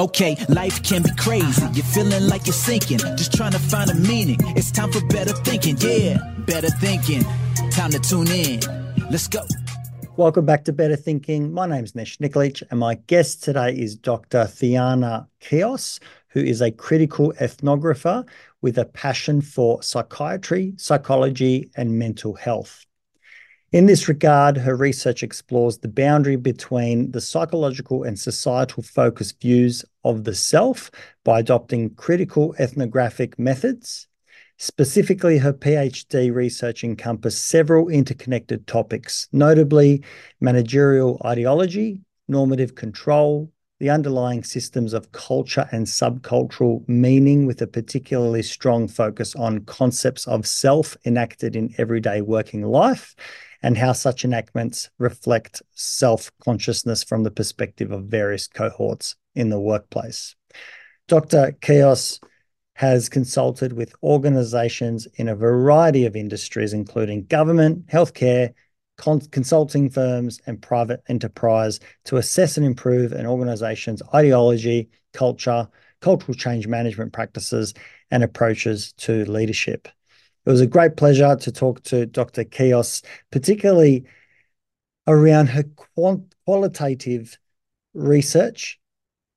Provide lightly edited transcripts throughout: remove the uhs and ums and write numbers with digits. Okay, life can be crazy. You're feeling like you're sinking, just trying to find a meaning. It's time for better thinking. Yeah, better thinking. Time to tune in. Let's go. Welcome back to Better Thinking. My name's Nesh Nikolic, and my guest today is Dr. Anna Kiaos, who is a critical ethnographer with a passion for psychiatry, psychology, and mental health. In this regard, her research explores the boundary between the psychological and societal focused views of the self by adopting critical ethnographic methods. Specifically, her PhD research encompassed several interconnected topics, notably managerial ideology, normative control, the underlying systems of culture and subcultural meaning, with a particularly strong focus on concepts of self enacted in everyday working life, and how such enactments reflect self-consciousness from the perspective of various cohorts in the workplace. Dr. Kiaos has consulted with organizations in a variety of industries, including government, healthcare, consulting firms, and private enterprise, to assess and improve an organization's ideology, culture, cultural change management practices, and approaches to leadership. It was a great pleasure to talk to Dr. Kiaos, particularly around her qualitative research,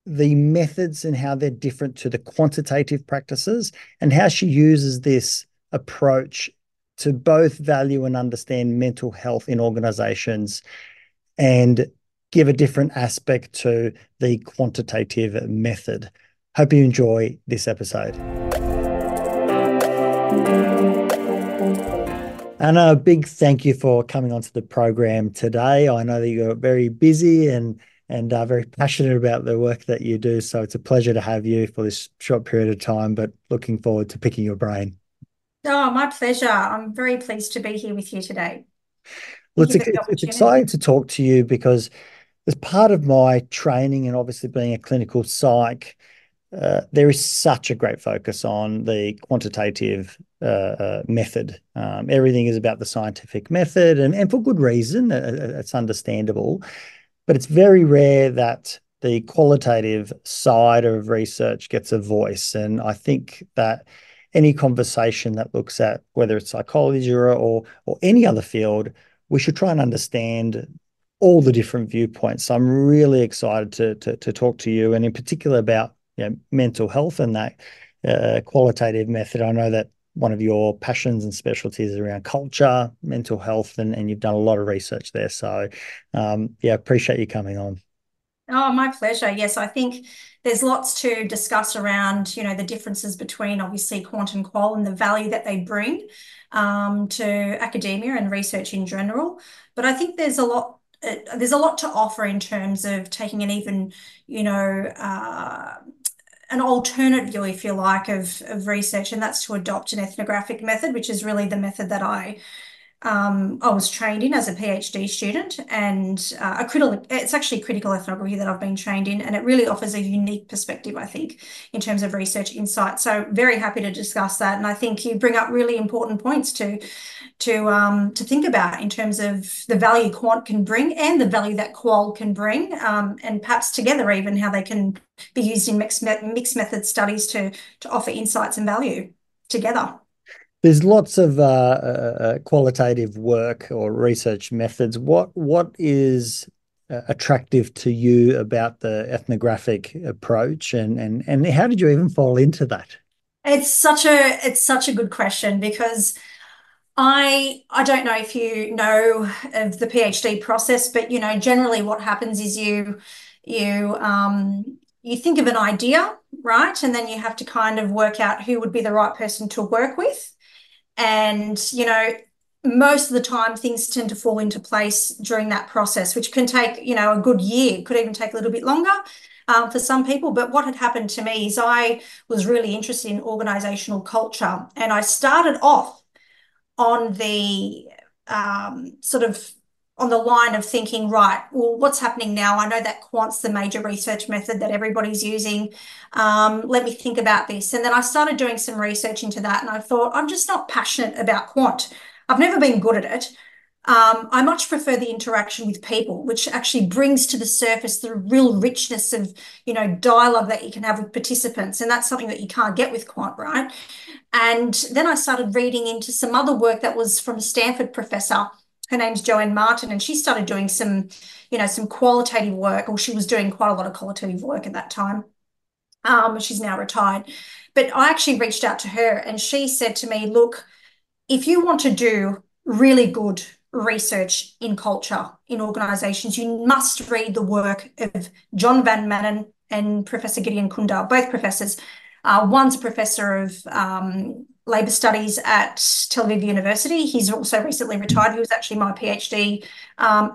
the methods and how they're different to the quantitative practices, and how she uses this approach to both value and understand mental health in organizations and give a different aspect to the quantitative method. Hope you enjoy this episode. Anna, a big thank you for coming onto the program today. I know that you're very busy and very passionate about the work that you do, so it's a pleasure to have you for this short period of time, but looking forward to picking your brain. Oh, my pleasure. I'm very pleased to be here with you today. Well, it's exciting to talk to you because as part of my training and obviously being a clinical psych, there is such a great focus on the quantitative method. Everything is about the scientific method and for good reason. It's understandable. But it's very rare that the qualitative side of research gets a voice. And I think that any conversation that looks at whether it's psychology or any other field, we should try and understand all the different viewpoints. So I'm really excited to talk to you, and in particular about mental health and that qualitative method. I know that one of your passions and specialties is around culture, mental health, and you've done a lot of research there. So, appreciate you coming on. Oh, my pleasure. Yes, I think there's lots to discuss around, the differences between obviously quant and qual and the value that they bring to academia and research in general. But I think there's a lot to offer in terms of taking an even, an alternate view, if you like, of research, and that's to adopt an ethnographic method, which is really the method that I was trained in as a PhD student, and it's actually critical ethnography that I've been trained in, and it really offers a unique perspective, I think, in terms of research insight. So very happy to discuss that, and I think you bring up really important points to think about in terms of the value quant can bring and the value that qual can bring, and perhaps together even how they can be used in mixed method studies to offer insights and value together. There's lots of qualitative work or research methods. What is attractive to you about the ethnographic approach, and how did you even fall into that? It's such a good question, because I don't know if you know of the PhD process, but generally what happens is you think of an idea, right, and then you have to kind of work out who would be the right person to work with. And, most of the time things tend to fall into place during that process, which can take, a good year. It could even take a little bit longer for some people. But what had happened to me is I was really interested in organisational culture, and I started off on the on the line of thinking, right, well, what's happening now? I know that quant's the major research method that everybody's using. Let me think about this. And then I started doing some research into that, and I thought, I'm just not passionate about quant. I've never been good at it. I much prefer the interaction with people, which actually brings to the surface the real richness of, dialogue that you can have with participants. And that's something that you can't get with quant, right? And then I started reading into some other work that was from a Stanford professor. Her name's Joanne Martin, and she started doing some, some qualitative work, or she was doing quite a lot of qualitative work at that time. She's now retired. But I actually reached out to her and she said to me, look, if you want to do really good research in culture, in organisations, you must read the work of John Van Manen and Professor Gideon Kunda, both professors. One's a professor of labour studies at Tel Aviv University. He's also recently retired. He was actually my PhD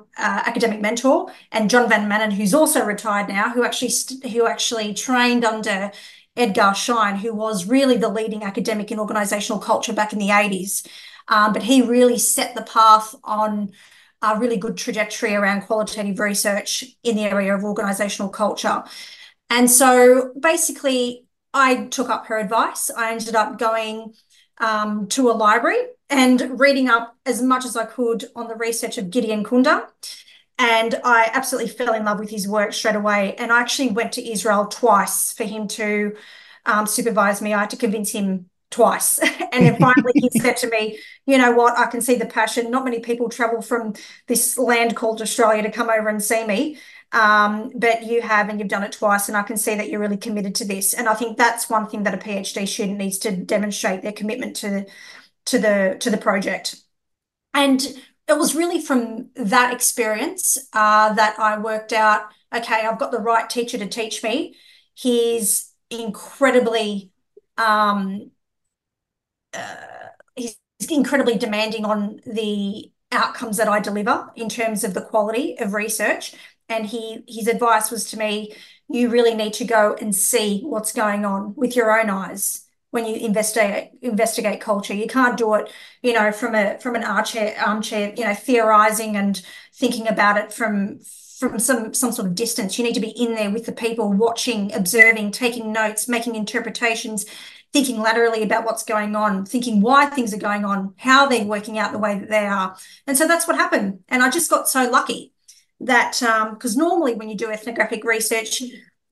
academic mentor. And John Van Manen, who's also retired now, who actually trained under Edgar Schein, who was really the leading academic in organisational culture back in the 80s. But he really set the path on a really good trajectory around qualitative research in the area of organisational culture. And so basically I took up her advice. I ended up going to a library and reading up as much as I could on the research of Gideon Kunda. And I absolutely fell in love with his work straight away. And I actually went to Israel twice for him to supervise me. I had to convince him twice. And then finally he said to me, you know what, I can see the passion. Not many people travel from this land called Australia to come over and see me. But you have, and you've done it twice, and I can see that you're really committed to this. And I think that's one thing that a PhD student needs to demonstrate, their commitment to the project. And it was really from that experience that I worked out, okay, I've got the right teacher to teach me. He's incredibly demanding on the outcomes that I deliver in terms of the quality of research. And his advice was to me, you really need to go and see what's going on with your own eyes when you investigate culture. You can't do it, from an armchair, theorizing and thinking about it from some sort of distance. You need to be in there with the people, watching, observing, taking notes, making interpretations, thinking laterally about what's going on, thinking why things are going on, how they're working out the way that they are. And so that's what happened. And I just got so lucky that because normally when you do ethnographic research,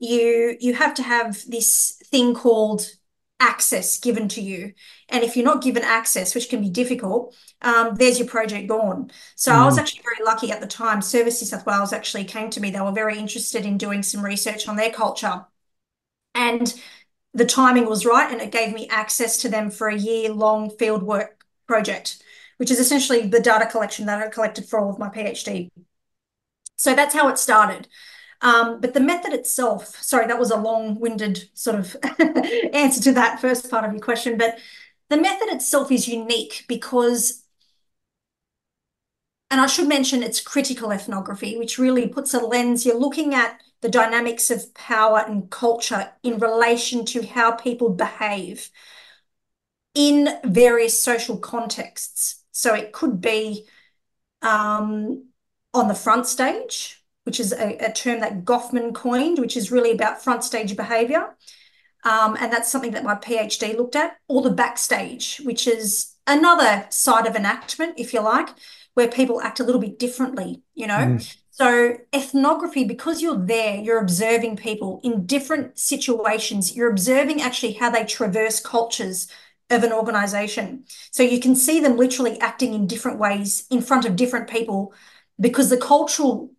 you have to have this thing called access given to you. And if you're not given access, which can be difficult, there's your project gone. So I was actually very lucky at the time. Service New South Wales actually came to me. They were very interested in doing some research on their culture. And the timing was right, and it gave me access to them for a year-long fieldwork project, which is essentially the data collection that I collected for all of my PhD. So that's how it started. But the method itself, sorry, that was a long-winded sort of answer to that first part of your question, but the method itself is unique because, and I should mention, it's critical ethnography, which really puts a lens, you're looking at the dynamics of power and culture in relation to how people behave in various social contexts. So it could be on the front stage, which is a term that Goffman coined, which is really about front stage behaviour. And that's something that my PhD looked at, or the backstage, which is another side of enactment, if you like, where people act a little bit differently, So ethnography, because you're there, you're observing people in different situations, you're observing actually how they traverse cultures of an organisation. So you can see them literally acting in different ways in front of different people because the cultural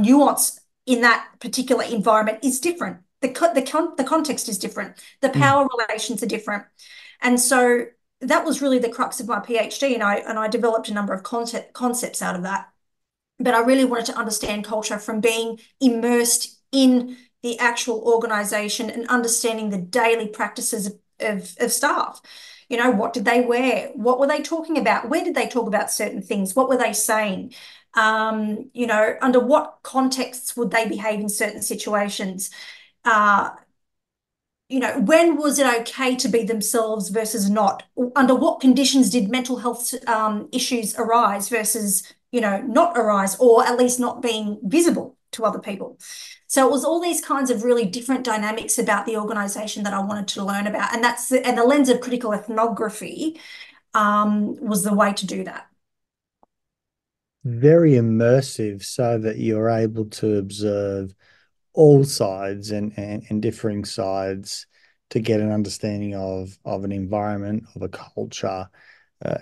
nuance in that particular environment is different. The context is different. The power relations are different. And so that was really the crux of my PhD, and I developed a number of concepts out of that. But I really wanted to understand culture from being immersed in the actual organisation and understanding the daily practices of staff. What did they wear? What were they talking about? Where did they talk about certain things? What were they saying? Under what contexts would they behave in certain situations? When was it okay to be themselves versus not? Under what conditions did mental health issues arise versus, not arise, or at least not being visible to other people? So it was all these kinds of really different dynamics about the organisation that I wanted to learn about. And the lens of critical ethnography was the way to do that. very immersive so that you're able to observe all sides and differing sides to get an understanding of an environment, of a culture,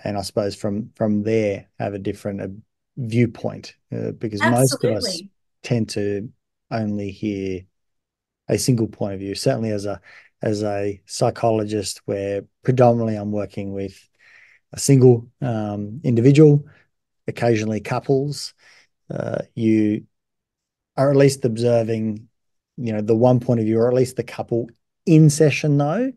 and I suppose from there have a different viewpoint, because Absolutely. Most of us tend to only hear a single point of view. Certainly as a psychologist, where predominantly I'm working with a single individual, occasionally couples, you are at least observing, the one point of view, or at least the couple in session, though.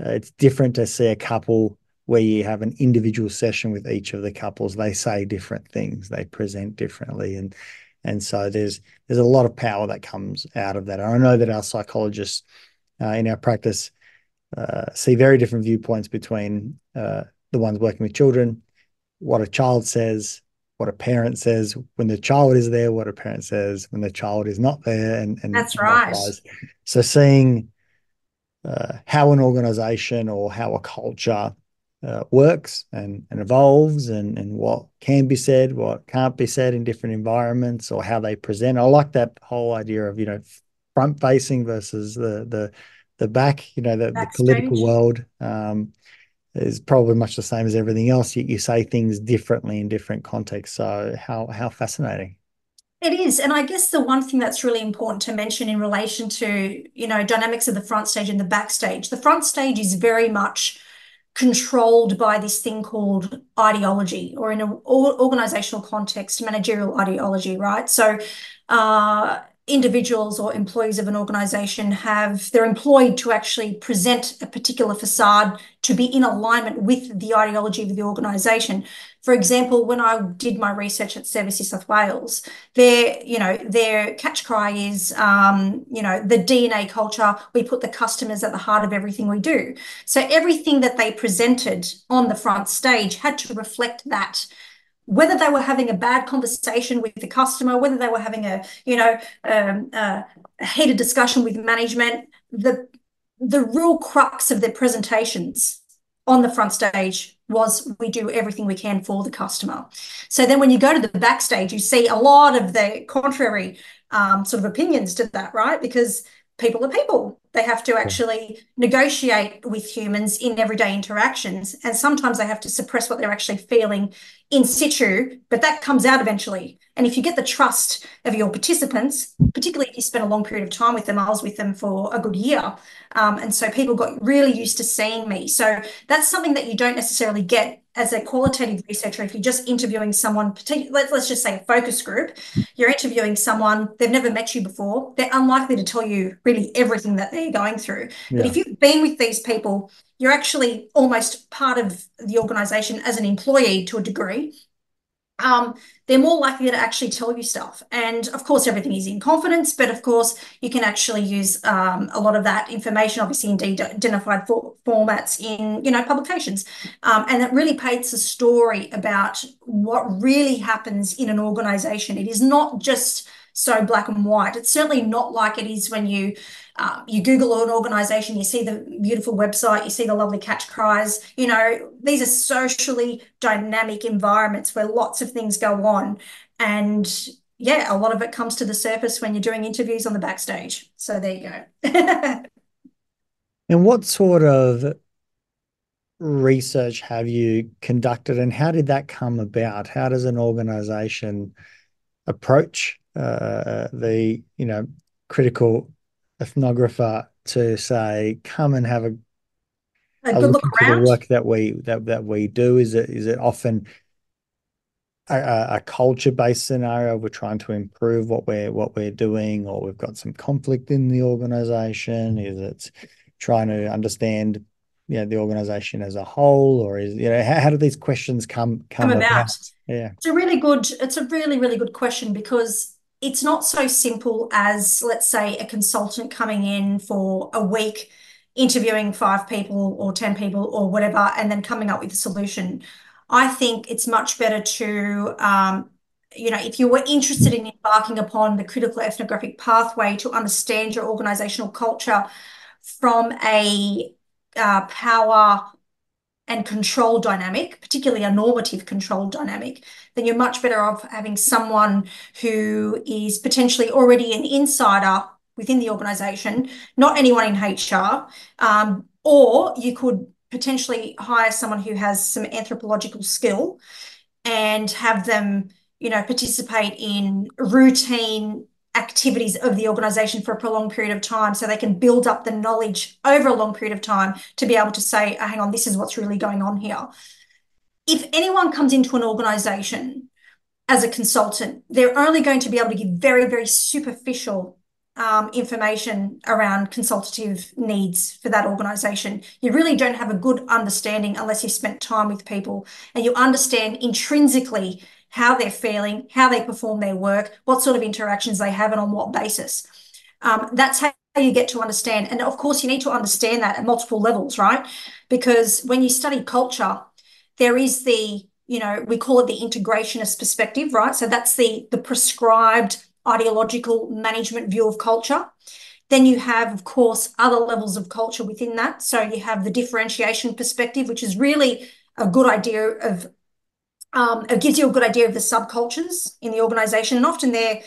It's different to see a couple where you have an individual session with each of the couples. They say different things, they present differently. And so there's a lot of power that comes out of that. And I know that our psychologists in our practice see very different viewpoints between the ones working with children, what a child says, what a parent says when the child is there, what a parent says when the child is not there. And that's right. So seeing how an organization or how a culture works and evolves, and what can be said, what can't be said in different environments, or how they present. I like that whole idea of, front facing versus the back, the political world. Is probably much the same as everything else. You say things differently in different contexts. So how fascinating. It is. And I guess the one thing that's really important to mention in relation to, dynamics of the front stage and the back stage, the front stage is very much controlled by this thing called ideology, or in an organizational context, managerial ideology, right? So individuals or employees of an organization they're employed to actually present a particular facade to be in alignment with the ideology of the organization. For example, when I did my research at Service New South Wales, their catch cry is, the DNA culture, we put the customers at the heart of everything we do. So everything that they presented on the front stage had to reflect that. Whether they were having a bad conversation with the customer, whether they were having a heated discussion with management, the real crux of their presentations on the front stage was, we do everything we can for the customer. So then when you go to the backstage, you see a lot of the contrary sort of opinions to that, right? Because people are people. They have to actually negotiate with humans in everyday interactions. And sometimes they have to suppress what they're actually feeling in situ, but that comes out eventually. And if you get the trust of your participants, particularly if you spend a long period of time with them, I was with them for a good year. And so people got really used to seeing me. So that's something that you don't necessarily get as a qualitative researcher. If you're just interviewing someone, let's just say a focus group, you're interviewing someone, they've never met you before, they're unlikely to tell you really everything that they're going through. Yeah. But if you've been with these people, you're actually almost part of the organisation as an employee to a degree. They're more likely to actually tell you stuff. And, of course, everything is in confidence, but, of course, you can actually use a lot of that information, obviously, in identified formats in, publications. And it really paints a story about what really happens in an organisation. It is not just so black and white. It's certainly not like it is when you Google an organisation, you see the beautiful website, you see the lovely catch cries. These are socially dynamic environments where lots of things go on. And, a lot of it comes to the surface when you're doing interviews on the backstage. So there you go. And what sort of research have you conducted, and how did that come about? How does an organisation approach the critical ethnographer to say, come and have a look at the work that we do? Is it often a culture-based scenario? We're trying to improve what we're doing, or we've got some conflict in the organization? Is it trying to understand the organization as a whole, or is how do these questions come about? Yeah, it's a really, really good question, because it's not so simple as, let's say, a consultant coming in for a week, interviewing 5 people or 10 people or whatever, and then coming up with a solution. I think it's much better to, if you were interested in embarking upon the critical ethnographic pathway to understand your organisational culture from a power and control dynamic, particularly a normative control dynamic, then you're much better off having someone who is potentially already an insider within the organisation, not anyone in HR, or you could potentially hire someone who has some anthropological skill and have them, you know, participate in routine activities of the organisation for a prolonged period of time, so they can build up the knowledge over a long period of time to be able to say, oh, hang on, this is what's really going on here. If anyone comes into an organisation as a consultant, they're only going to be able to give very, very superficial information around consultative needs for that organisation. You really don't have a good understanding unless you've spent time with people and you understand intrinsically how they're feeling, how they perform their work, what sort of interactions they have and on what basis. That's how you get to understand. And of course, you need to understand that at multiple levels, right? Because when you study culture, there is the, you know, we call it the integrationist perspective, right? So that's the prescribed ideological management view of culture. Then you have, of course, other levels of culture within that. So you have the differentiation perspective, which is really a good idea of it gives you a good idea of the subcultures in the organisation, and often they're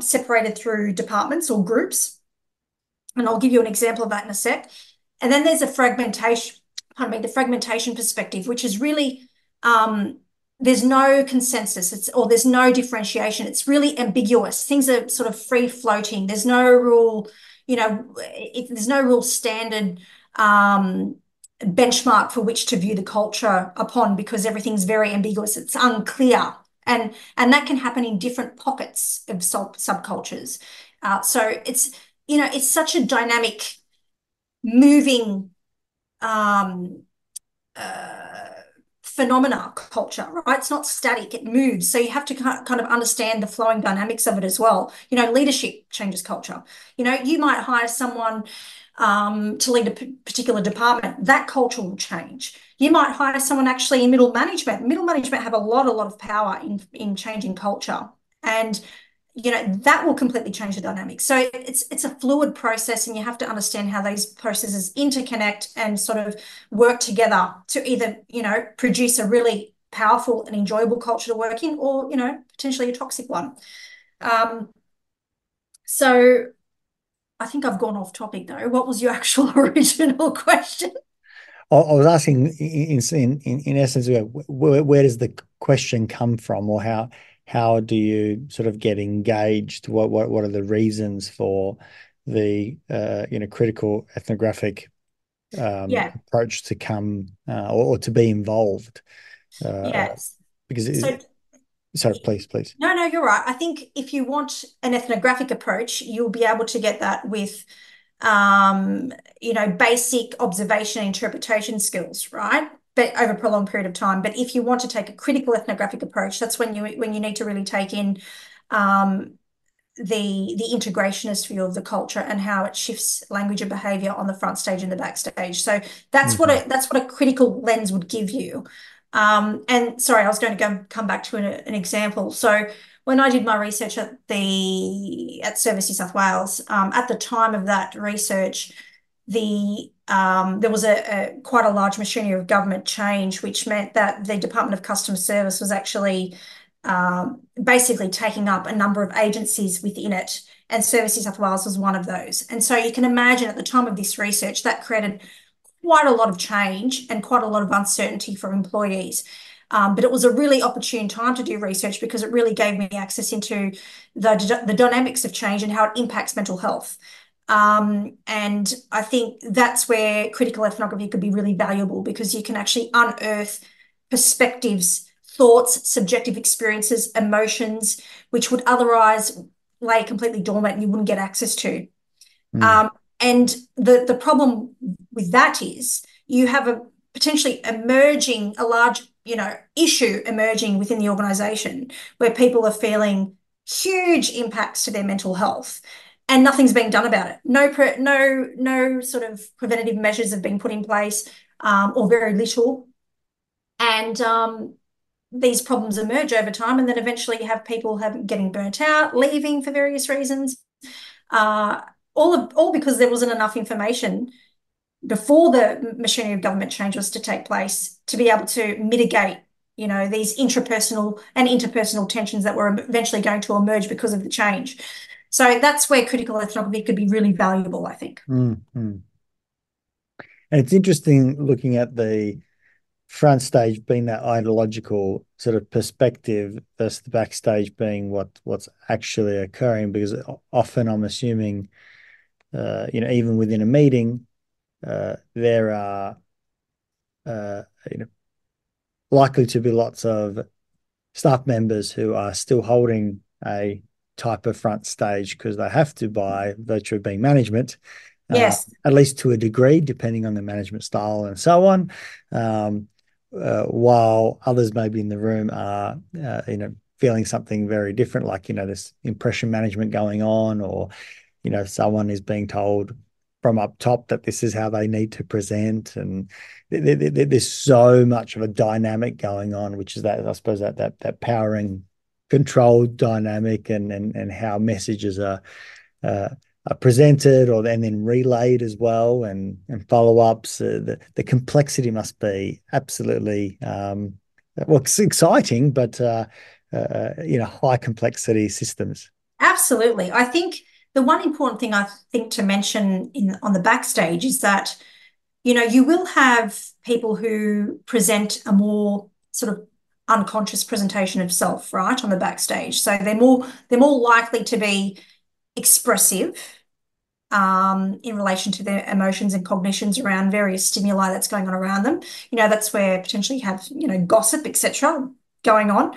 separated through departments or groups. And I'll give you an example of that in a sec. And then there's the fragmentation perspective, which is really there's no consensus, there's no differentiation. It's really ambiguous. Things are sort of free floating. There's no rule, you know, there's no rule standard benchmark for which to view the culture upon, because everything's very ambiguous, it's unclear, and that can happen in different pockets of subcultures. So it's, you know, it's such a dynamic, moving phenomena, culture, right? It's not static, it moves. So you have to kind of understand the flowing dynamics of it as well. You know, leadership changes culture. You know, you might hire someone to lead a particular department, that culture will change. You might hire someone actually in middle management. Middle management have a lot of power in changing culture, and you know that will completely change the dynamic. So it's a fluid process, and you have to understand how these processes interconnect and sort of work together to either, you know, produce a really powerful and enjoyable culture to work in, or, you know, potentially a toxic one. So I think I've gone off topic though. What was your actual original question? I was asking, in essence, where does the question come from, or how do you sort of get engaged? What are the reasons for the critical ethnographic approach to come or to be involved? Yes, because sorry, please. No, you're right. I think if you want an ethnographic approach, you'll be able to get that with, basic observation and interpretation skills, right? But over a prolonged period of time. But if you want to take a critical ethnographic approach, that's when you need to really take in the integrationist view of the culture and how it shifts language and behaviour on the front stage and the backstage. So that's what a critical lens would give you. And sorry, I was going to come back to an example. So when I did my research at Service New South Wales, at the time of that research, there was a quite a large machinery of government change, which meant that the Department of Customer Service was actually basically taking up a number of agencies within it, and Service New South Wales was one of those. And so you can imagine at the time of this research that created quite a lot of change and quite a lot of uncertainty for employees. But it was a really opportune time to do research because it really gave me access into the dynamics of change and how it impacts mental health. And I think that's where critical ethnography could be really valuable, because you can actually unearth perspectives, thoughts, subjective experiences, emotions, which would otherwise lay completely dormant and you wouldn't get access to. And the problem with that is you have a large issue emerging within the organisation where people are feeling huge impacts to their mental health and nothing's being done about it. No sort of preventative measures have been put in place, or very little. And these problems emerge over time, and then eventually you have people getting burnt out, leaving for various reasons, all because there wasn't enough information before the machinery of government change was to take place, to be able to mitigate, you know, these intrapersonal and interpersonal tensions that were eventually going to emerge because of the change. So that's where critical ethnography could be really valuable, I think. Mm-hmm. And it's interesting looking at the front stage being that ideological sort of perspective versus the backstage being what's actually occurring, because often I'm assuming, you know, even within a meeting, there are, you know, likely to be lots of staff members who are still holding a type of front stage because they have to by virtue of being management. Yes. At least to a degree, depending on the management style and so on, while others maybe in the room are, you know, feeling something very different, like, you know, this impression management going on, or, you know, someone is being told from up top that this is how they need to present. And there's so much of a dynamic going on, which is that, I suppose, that power and control dynamic, and how messages are presented or then relayed as well, and follow-ups. The complexity must be absolutely, well, it's exciting, but, you know, high complexity systems. Absolutely. I think the one important thing I think to mention on the backstage is that, you know, you will have people who present a more sort of unconscious presentation of self, right, on the backstage. So they're more likely to be expressive in relation to their emotions and cognitions around various stimuli that's going on around them. You know, that's where potentially you have, you know, gossip, etc., going on.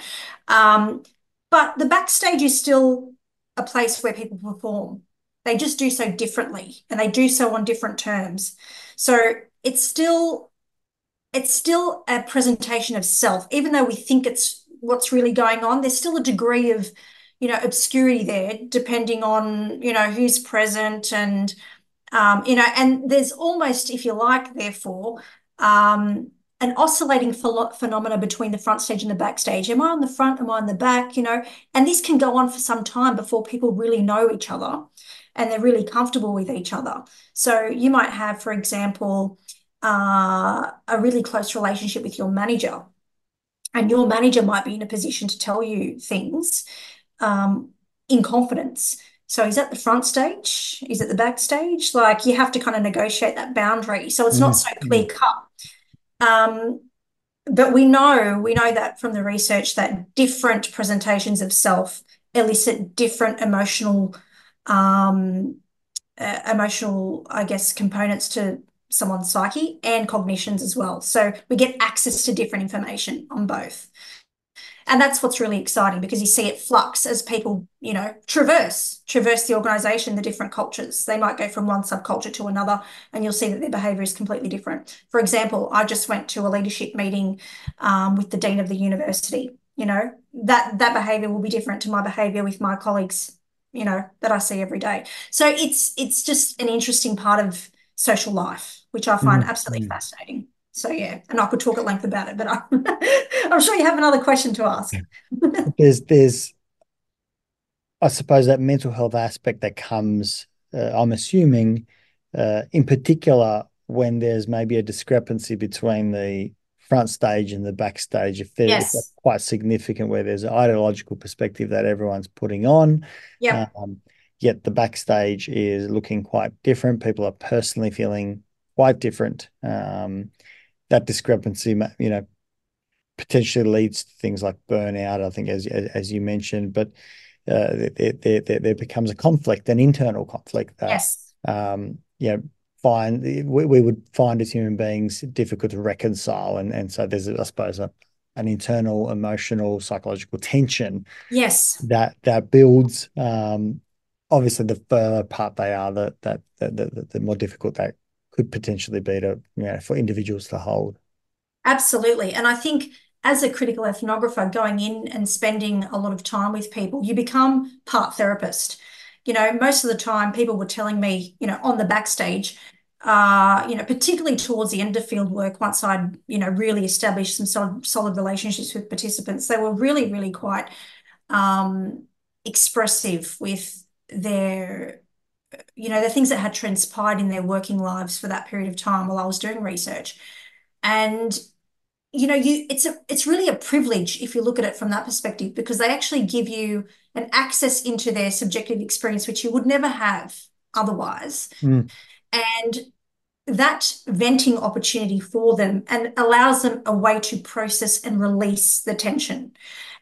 But the backstage is still a place where people perform. They just do so differently, and they do so on different terms. So it's still a presentation of self, even though we think it's what's really going on. There's still a degree of, you know, obscurity there, depending on, you know, who's present, and, you know, and there's almost, if you like, therefore, an oscillating phenomena between the front stage and the backstage. Am I on the front? Am I on the back? You know, and this can go on for some time before people really know each other and they're really comfortable with each other. So you might have, for example, a really close relationship with your manager, and your manager might be in a position to tell you things in confidence. So is that the front stage? Is it the backstage? Like, you have to kind of negotiate that boundary. So it's not so clear cut. But we know that from the research that different presentations of self elicit different emotional, I guess, components to someone's psyche and cognitions as well. So we get access to different information on both. And that's what's really exciting, because you see it flux as people, you know, traverse the organisation, the different cultures. They might go from one subculture to another, and you'll see that their behaviour is completely different. For example, I just went to a leadership meeting with the dean of the university. You know, that behaviour will be different to my behaviour with my colleagues, you know, that I see every day. So it's just an interesting part of social life, which I find absolutely fascinating. So, yeah, and I could talk at length about it, but I'm sure you have another question to ask. There's, I suppose, that mental health aspect that comes, I'm assuming, in particular when there's maybe a discrepancy between the front stage and the backstage, if there's yes. quite significant, where there's an ideological perspective that everyone's putting on. Yeah. Yet the backstage is looking quite different. People are personally feeling quite different. That discrepancy, you know, potentially leads to things like burnout, I think, as you mentioned, but there becomes a conflict, an internal conflict that, yes. You know, we would find as human beings difficult to reconcile. And so there's, I suppose, an internal, emotional, psychological tension. Yes. That builds, obviously, the further apart they are, the more difficult that could potentially be to, you know, for individuals to hold. Absolutely. And I think as a critical ethnographer, going in and spending a lot of time with people, you become part therapist. You know, most of the time people were telling me, you know, on the backstage, you know, particularly towards the end of field work, once I'd, you know, really established some solid relationships with participants, they were really, really quite expressive with their, you know, the things that had transpired in their working lives for that period of time while I was doing research. And, you know, it's really a privilege if you look at it from that perspective, because they actually give you an access into their subjective experience, which you would never have otherwise. Mm. And that venting opportunity for them and allows them a way to process and release the tension.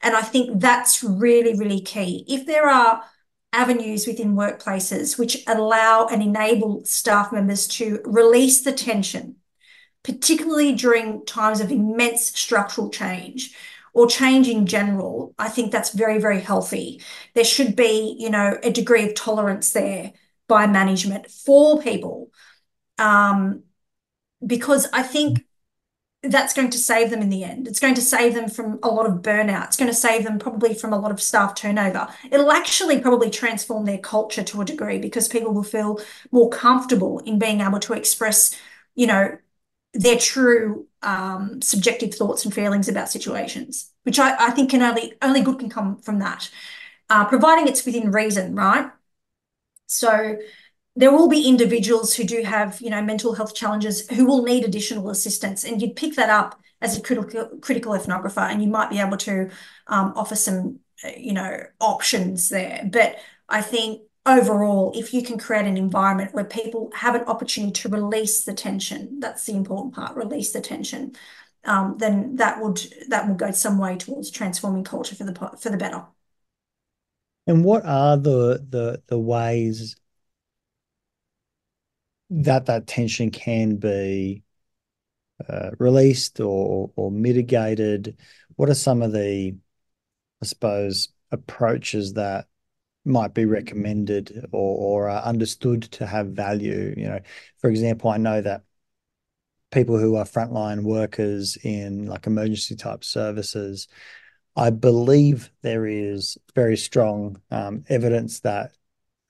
And I think that's really, really key. If there are avenues within workplaces which allow and enable staff members to release the tension, particularly during times of immense structural change or change in general, I think that's very, very healthy. There should be, you know, a degree of tolerance there by management for people, because I think that's going to save them in the end. It's going to save them from a lot of burnout. It's going to save them probably from a lot of staff turnover. It'll actually probably transform their culture to a degree, because people will feel more comfortable in being able to express, you know, their true subjective thoughts and feelings about situations, which I think can only good can come from that, providing it's within reason, right? So there will be individuals who do have, you know, mental health challenges who will need additional assistance, and you'd pick that up as a critical ethnographer, and you might be able to offer some, you know, options there. But I think overall, if you can create an environment where people have an opportunity to release the tension, that's the important part, release the tension, then that will go some way towards transforming culture for the better. And what are the ways that tension can be released or mitigated? What are some of the, I suppose, approaches that might be recommended or are understood to have value? You know, for example, I know that people who are frontline workers in like emergency type services, I believe there is very strong evidence that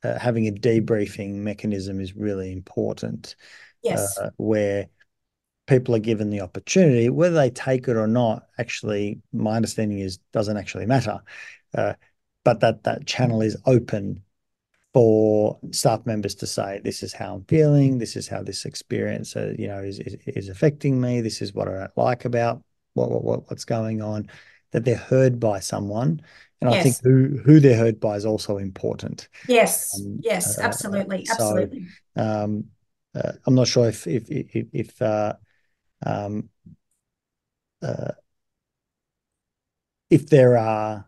having a debriefing mechanism is really important. Yes. Where people are given the opportunity, whether they take it or not, actually, my understanding is doesn't actually matter. But that channel is open for staff members to say, this is how I'm feeling, this is how this experience, you know, is affecting me, this is what I don't like about what's going on, that they're heard by someone. And yes. I think who they're heard by is also important. Yes, yes, absolutely, so, absolutely. I'm not sure if there are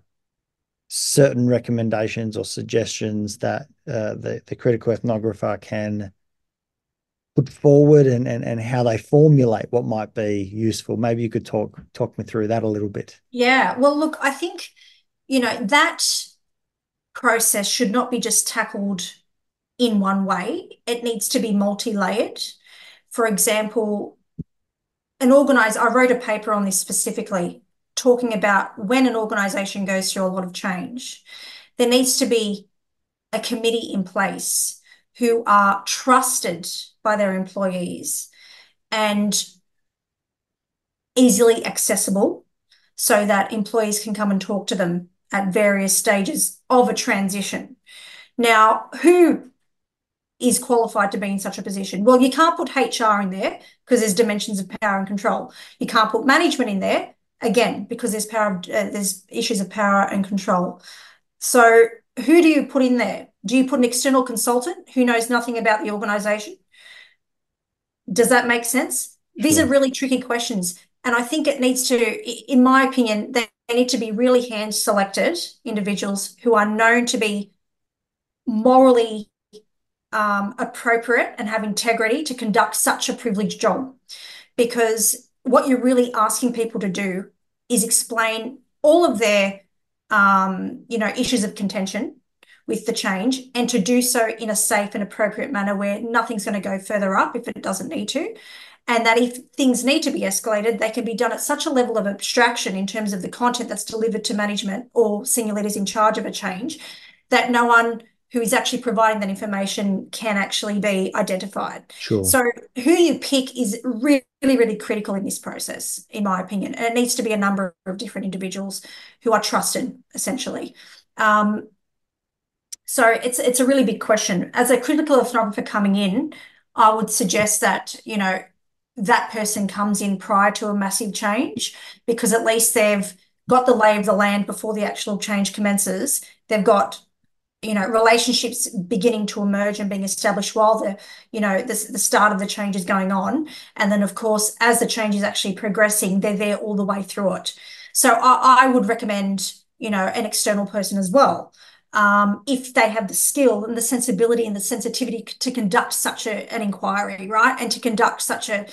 certain recommendations or suggestions that the critical ethnographer can put forward and how they formulate what might be useful. Maybe you could talk me through that a little bit. Yeah, well, look, I think, you know, that process should not be just tackled in one way. It needs to be multi-layered. For example, I wrote a paper on this specifically, talking about when an organisation goes through a lot of change, there needs to be a committee in place who are trusted by their employees and easily accessible, so that employees can come and talk to them at various stages of a transition. Now, who is qualified to be in such a position? Well, you can't put HR in there because there's dimensions of power and control. You can't put management in there, again, because there's issues of power and control. So who do you put in there? Do you put an external consultant who knows nothing about the organisation? Does that make sense? Sure. These are really tricky questions. And I think it needs to, in my opinion, they need to be really hand-selected individuals who are known to be morally appropriate and have integrity to conduct such a privileged job, because what you're really asking people to do is explain all of their, you know, issues of contention with the change, and to do so in a safe and appropriate manner where nothing's going to go further up if it doesn't need to, and that if things need to be escalated, they can be done at such a level of abstraction in terms of the content that's delivered to management or senior leaders in charge of a change that no one who is actually providing that information can actually be identified. Sure. So who you pick is really, really critical in this process, in my opinion. And it needs to be a number of different individuals who are trusted, essentially. So it's a really big question. As a critical ethnographer coming in, I would suggest that, you know, that person comes in prior to a massive change, because at least they've got the lay of the land before the actual change commences. They've got, you know, relationships beginning to emerge and being established while the, you know, the start of the change is going on. And then, of course, as the change is actually progressing, they're there all the way through it. So I would recommend, you know, an external person as well, if they have the skill and the sensibility and the sensitivity to conduct such an inquiry, right, and to conduct such an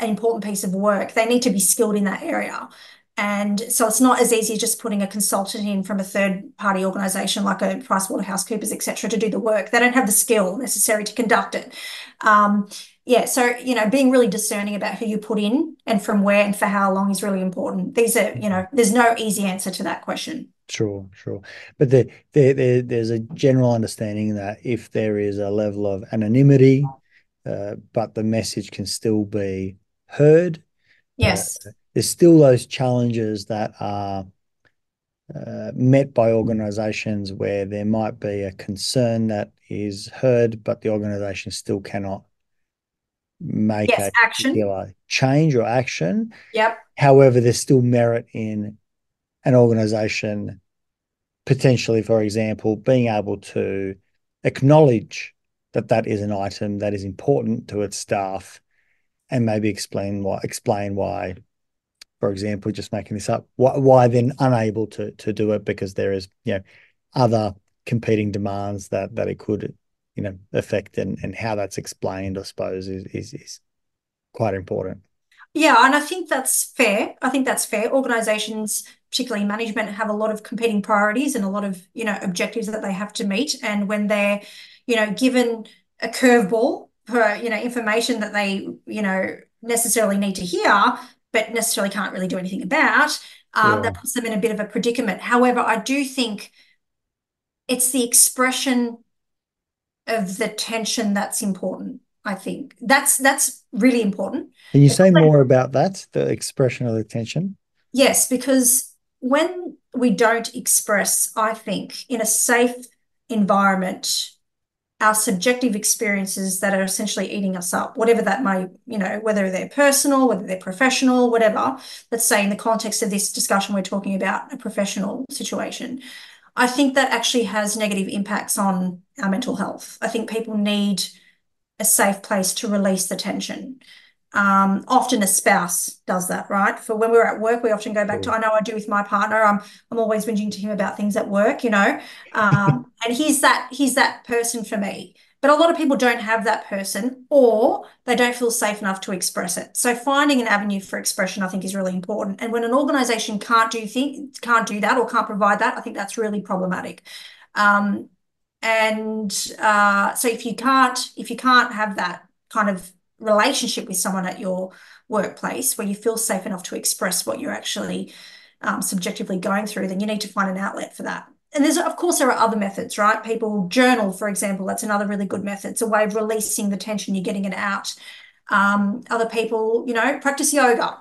important piece of work. They need to be skilled in that area. And so it's not as easy as just putting a consultant in from a third-party organisation like a PricewaterhouseCoopers, et cetera, to do the work. They don't have the skill necessary to conduct it. Yeah, so, you know, being really discerning about who you put in and from where and for how long is really important. These are, you know, there's no easy answer to that question. Sure, sure. But there's a general understanding that if there is a level of anonymity, but the message can still be heard. Yes. There's still those challenges that are met by organisations where there might be a concern that is heard, but the organisation still cannot make a particular change or action. Yep. However, there's still merit in an organisation potentially, for example, being able to acknowledge that that is an item that is important to its staff, and maybe explain why. For example, just making this up, why then unable to do it, because there is, you know, other competing demands that it could, you know, affect, and how that's explained, I suppose, is quite important. Yeah, and I think that's fair. Organisations, particularly management, have a lot of competing priorities and a lot of, you know, objectives that they have to meet. And when they're, you know, given a curveball per, you know, information that they, you know, necessarily need to hear, but necessarily can't really do anything about, that puts them in a bit of a predicament. However, I do think it's the expression of the tension that's important, I think. That's really important. Can you say more about that, the expression of the tension? Yes, because when we don't express, I think, in a safe environment, our subjective experiences that are essentially eating us up, whatever that may, you know, whether they're personal, whether they're professional, whatever, let's say in the context of this discussion, we're talking about a professional situation. I think that actually has negative impacts on our mental health. I think people need a safe place to release the tension. Often a spouse does that, right? For when we're at work, we often go back to, I know I do with my partner. I'm always whinging to him about things at work, you know, and he's that person for me. But a lot of people don't have that person, or they don't feel safe enough to express it. So finding an avenue for expression, I think, is really important. And when an organisation can't do that or can't provide that, I think that's really problematic. So if you can't have that kind of relationship with someone at your workplace where you feel safe enough to express what you're actually subjectively going through, then you need to find an outlet for that. And there are other methods, right? People journal, for example. That's another really good method. It's a way of releasing the tension. You're getting it out. Other people, you know, practice yoga.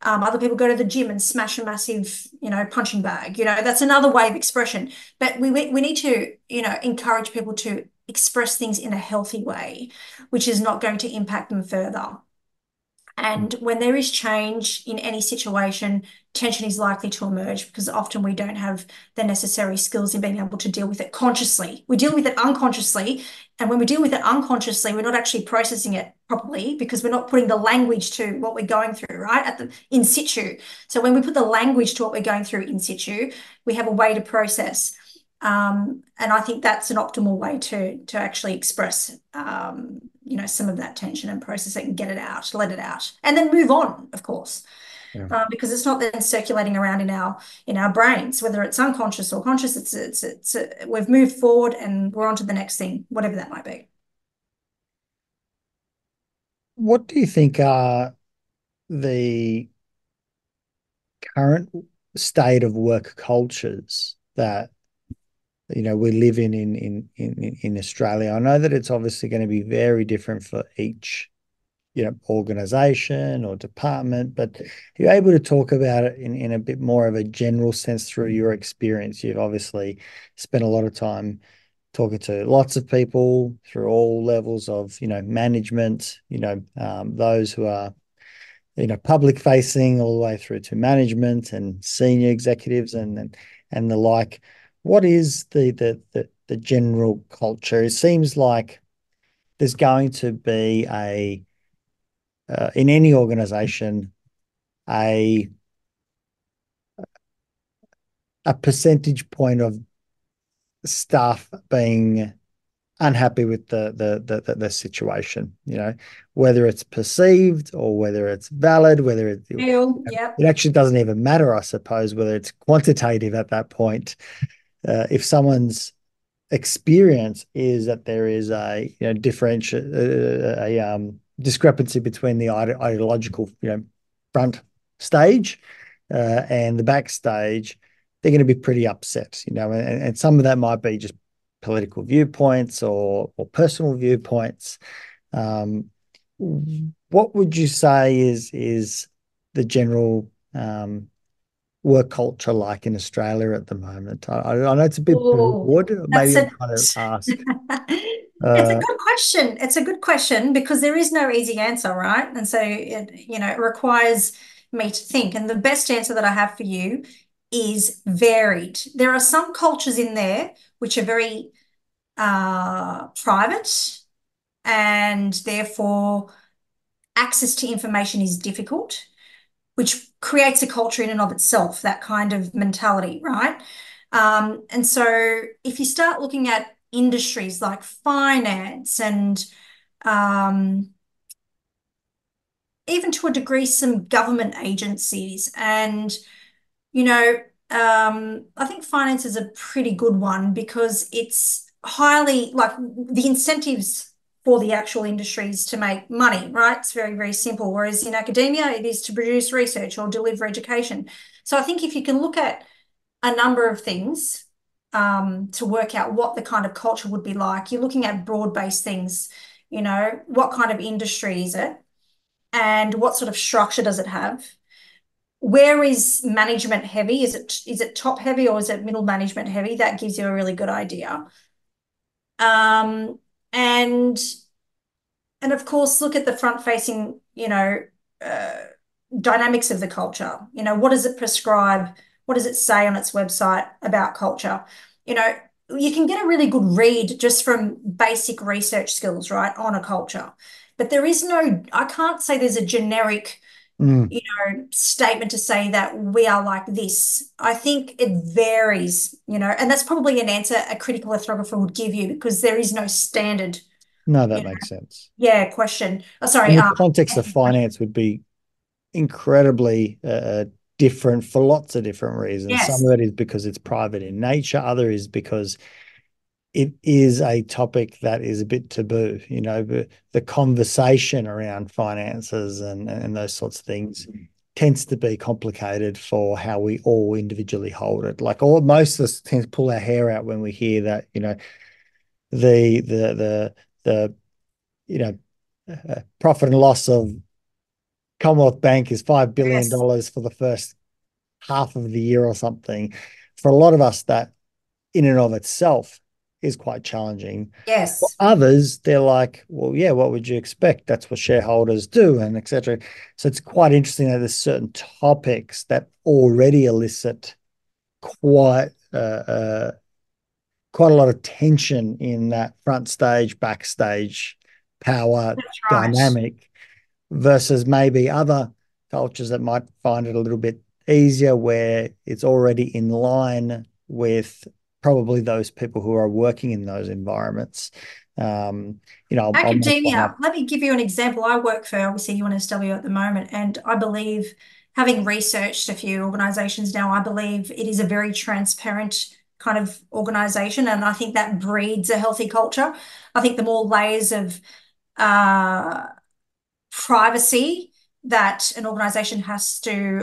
Other people go to the gym and smash a massive, you know, punching bag. You know, that's another way of expression. But we need to, you know, encourage people to express things in a healthy way, which is not going to impact them further. And when there is change in any situation, tension is likely to emerge, because often we don't have the necessary skills in being able to deal with it consciously. We deal with it unconsciously, and when we deal with it unconsciously, we're not actually processing it properly, because we're not putting the language to what we're going through, right, in situ. So when we put the language to what we're going through in situ, we have a way to process. And I think that's an optimal way to actually express, you know, some of that tension and process it and get it out, let it out, and then move on, of course, because it's not then circulating around in our brains, whether it's unconscious or conscious. We've moved forward and we're on to the next thing, whatever that might be. What do you think are the current state of work cultures that, you know, we live in Australia? I know that it's obviously going to be very different for each, you know, organisation or department, but you're able to talk about it in a bit more of a general sense through your experience. You've obviously spent a lot of time talking to lots of people through all levels of, management, those who are, public facing all the way through to management and senior executives and the like. What is the general culture? It seems like there's going to be in any organization, a percentage point of staff being unhappy with the situation, whether it's perceived or whether it's valid, whether it's it actually doesn't even matter, I suppose, whether it's quantitative at that point. If someone's experience is that there is a discrepancy between the ideological front stage and the back stage, they're going to be pretty upset, and some of that might be just political viewpoints or personal viewpoints. What would you say is the general work culture like in Australia at the moment? I know it's a bit broad. Maybe I'm trying to ask. It's a good question. It's a good question because there is no easy answer, right? And so it requires me to think. And the best answer that I have for you is varied. There are some cultures in there which are very private, and therefore access to information is difficult, which creates a culture in and of itself, that kind of mentality, right? And so if you start looking at industries like finance and even to a degree some government agencies and I think finance is a pretty good one because it's highly like the incentives for the actual industries to make money, right? It's very, very simple. Whereas in academia, it is to produce research or deliver education. So I think if you can look at a number of things to work out what the kind of culture would be like, you're looking at broad-based things, what kind of industry is it and what sort of structure does it have? Where is management heavy? Is it top heavy or is it middle management heavy? That gives you a really good idea. And of course, look at the front-facing, dynamics of the culture. What does it prescribe? What does it say on its website about culture? You can get a really good read just from basic research skills, right, on a culture. But there is no, I can't say there's a generic statement to say that we are like this. I think it varies, and that's probably an answer a critical ethnographer would give you because there is no standard. No, that makes sense. Yeah, question. Oh, sorry. In the context of finance would be incredibly different for lots of different reasons. Yes. Some of it is because it's private in nature. Other is because it is a topic that is a bit taboo, but the conversation around finances and those sorts of things tends to be complicated for how we all individually hold it. Like most of us tend to pull our hair out when we hear that, the profit and loss of Commonwealth Bank is $5 billion yes. for the first half of the year or something. For a lot of us, that in and of itself is quite challenging. Yes. For others, they're like, well, yeah, what would you expect? That's what shareholders do and et cetera. So it's quite interesting that there's certain topics that already elicit quite a lot of tension in that front stage, backstage power dynamic versus maybe other cultures that might find it a little bit easier where it's already in line with probably those people who are working in those environments. Academia, let me give you an example. I work for obviously UNSW at the moment, and I believe, having researched a few organisations now, I believe it is a very transparent kind of organisation, and I think that breeds a healthy culture. I think the more layers of privacy that an organisation has to,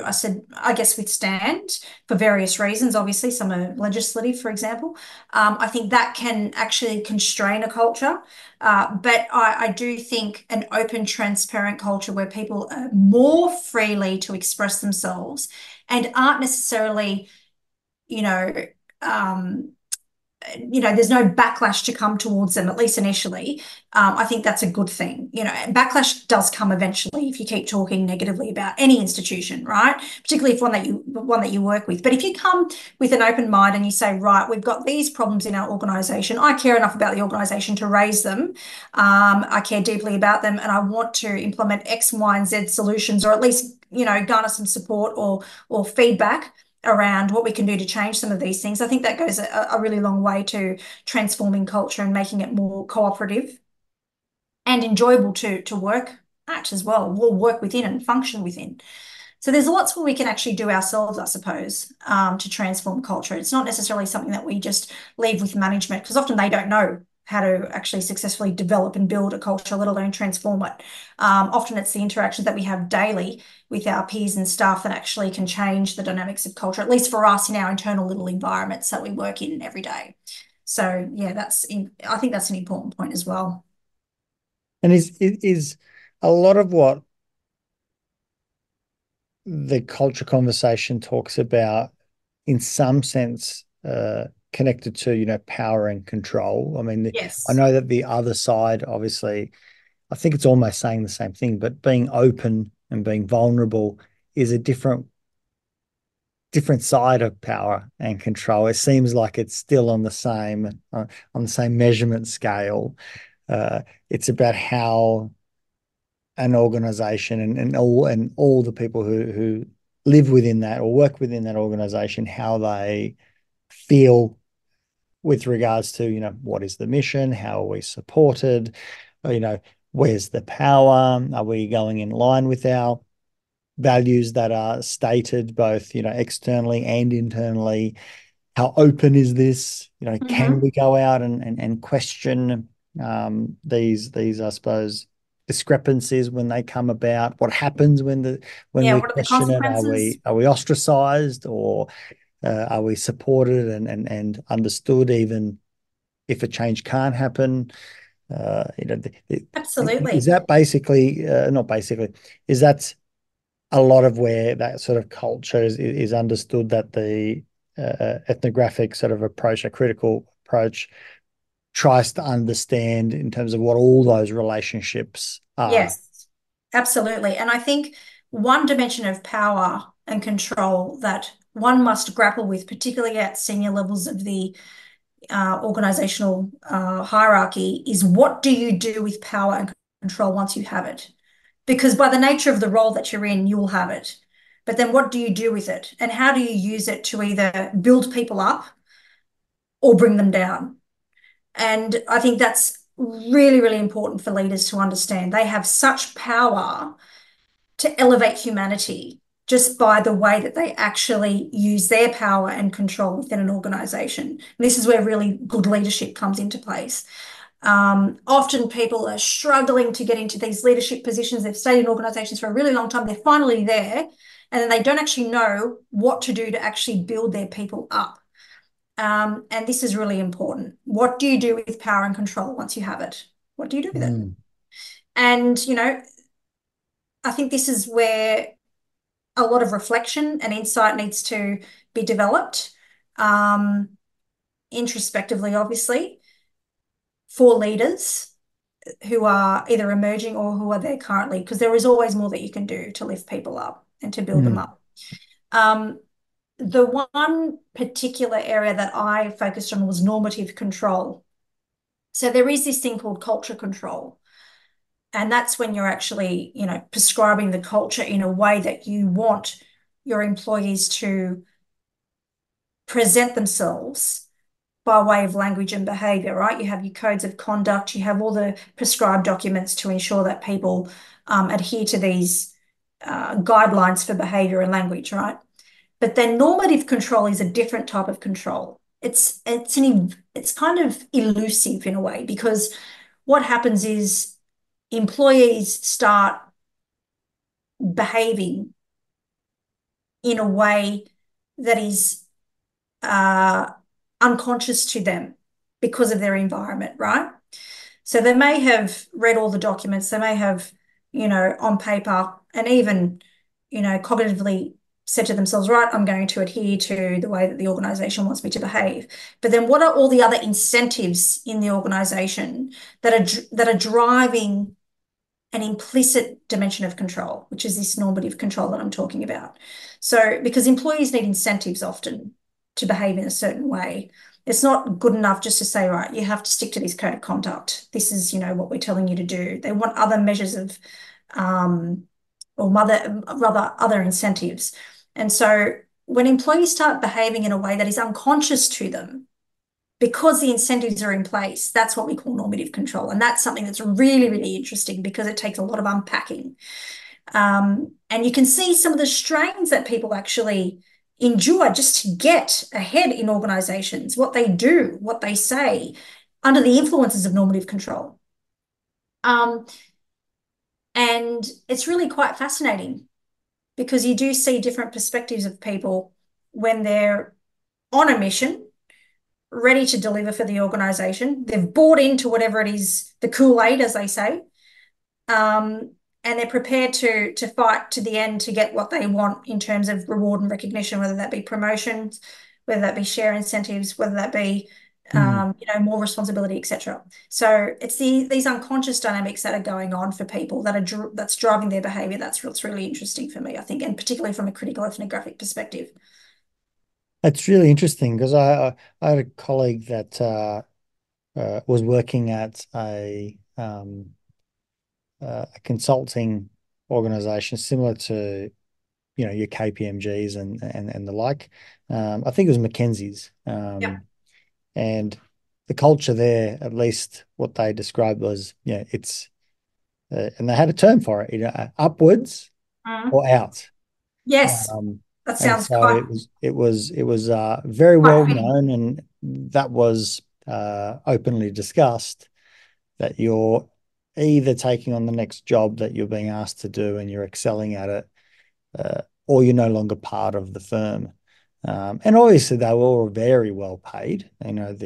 withstand for various reasons, obviously, some are legislative, for example. I think that can actually constrain a culture. But I do think an open, transparent culture where people are more freely to express themselves and aren't necessarily, you know, there's no backlash to come towards them, at least initially, I think that's a good thing. You know, backlash does come eventually if you keep talking negatively about any institution, right? Particularly if one that you work with. But if you come with an open mind and you say, right, we've got these problems in our organisation. I care enough about the organisation to raise them. I care deeply about them, and I want to implement X, Y, and Z solutions, or at least, you know, garner some support or feedback around what we can do to change some of these things. I think that goes a really long way to transforming culture and making it more cooperative and enjoyable to work at as well, or work within and function within. So there's lots where we can actually do ourselves, I suppose, to transform culture. It's not necessarily something that we just leave with management, because often they don't know how to actually successfully develop and build a culture, let alone transform it. Often it's the interactions that we have daily with our peers and staff that actually can change the dynamics of culture, at least for us in our internal little environments that we work in every day. So yeah, I think that's an important point as well. And is a lot of what the culture conversation talks about in some sense connected to, you know, power and control? I mean, yes. I know that the other side, obviously, I think it's almost saying the same thing, but being open and being vulnerable is a different side of power and control. It seems like it's still on the same measurement scale. It's about how an organization and all the people who live within that or work within that organization, how they feel with regards to, you know, what is the mission, how are we supported, you know, where's the power, are we going in line with our values that are stated both, you know, externally and internally, how open is this, you know, mm-hmm. Can we go out and question these, I suppose, discrepancies when they come about, what happens when we question it, are we ostracized, or are we supported and understood even if a change can't happen? You know, absolutely. Is that is that a lot of where that sort of culture is understood, that the ethnographic sort of approach, a critical approach, tries to understand in terms of what all those relationships are? Yes, absolutely. And I think one dimension of power and control that one must grapple with, particularly at senior levels of the organisational hierarchy, is what do you do with power and control once you have it? Because by the nature of the role that you're in, you'll have it. But then what do you do with it? And how do you use it to either build people up or bring them down? And I think that's really, really important for leaders to understand. They have such power to elevate humanity just by the way that they actually use their power and control within an organisation. And this is where really good leadership comes into place. Often people are struggling to get into these leadership positions. They've stayed in organisations for a really long time. They're finally there, and then they don't actually know what to do to actually build their people up. And this is really important. What do you do with power and control once you have it? What do you do with it? And, you know, I think this is where a lot of reflection and insight needs to be developed, introspectively, obviously, for leaders who are either emerging or who are there currently, because there is always more that you can do to lift people up and to build them up. The one particular area that I focused on was normative control. So there is this thing called culture control. And that's when you're actually, you know, prescribing the culture in a way that you want your employees to present themselves by way of language and behaviour, right? You have your codes of conduct, you have all the prescribed documents to ensure that people adhere to these guidelines for behaviour and language, right? But then normative control is a different type of control. It's kind of elusive in a way, because what happens is employees start behaving in a way that is unconscious to them because of their environment, right? So they may have read all the documents, they may have, you know, on paper and even, you know, cognitively said to themselves, right, I'm going to adhere to the way that the organisation wants me to behave. But then what are all the other incentives in the organisation that are driving an implicit dimension of control, which is this normative control that I'm talking about? So because employees need incentives often to behave in a certain way. It's not good enough just to say, right, you have to stick to this code of conduct. This is, you know, what we're telling you to do. They want other measures of, other incentives. And so when employees start behaving in a way that is unconscious to them, because the incentives are in place, that's what we call normative control. And that's something that's really, really interesting because it takes a lot of unpacking. And you can see some of the strains that people actually endure just to get ahead in organisations, what they do, what they say, under the influences of normative control. And it's really quite fascinating because you do see different perspectives of people when they're on a mission, ready to deliver for the organisation. They've bought into whatever it is, the Kool-Aid, as they say, and they're prepared to fight to the end to get what they want in terms of reward and recognition, whether that be promotions, whether that be share incentives, whether that be more responsibility, etc. So it's these unconscious dynamics that are going on for people that are that's driving their behaviour. That's what's really interesting for me, I think, and particularly from a critical ethnographic perspective. It's really interesting because I had a colleague that was working at a consulting organisation similar to, you know, your KPMGs and the like. I think it was McKinsey's, yeah. And the culture there, at least what they described was, you know, it's and they had a term for it, you know, upwards or out. Yes. That sounds so quite... It was very well known, and that was openly discussed, that you're either taking on the next job that you're being asked to do and you're excelling at it, or you're no longer part of the firm. And obviously they were all very well paid. You know,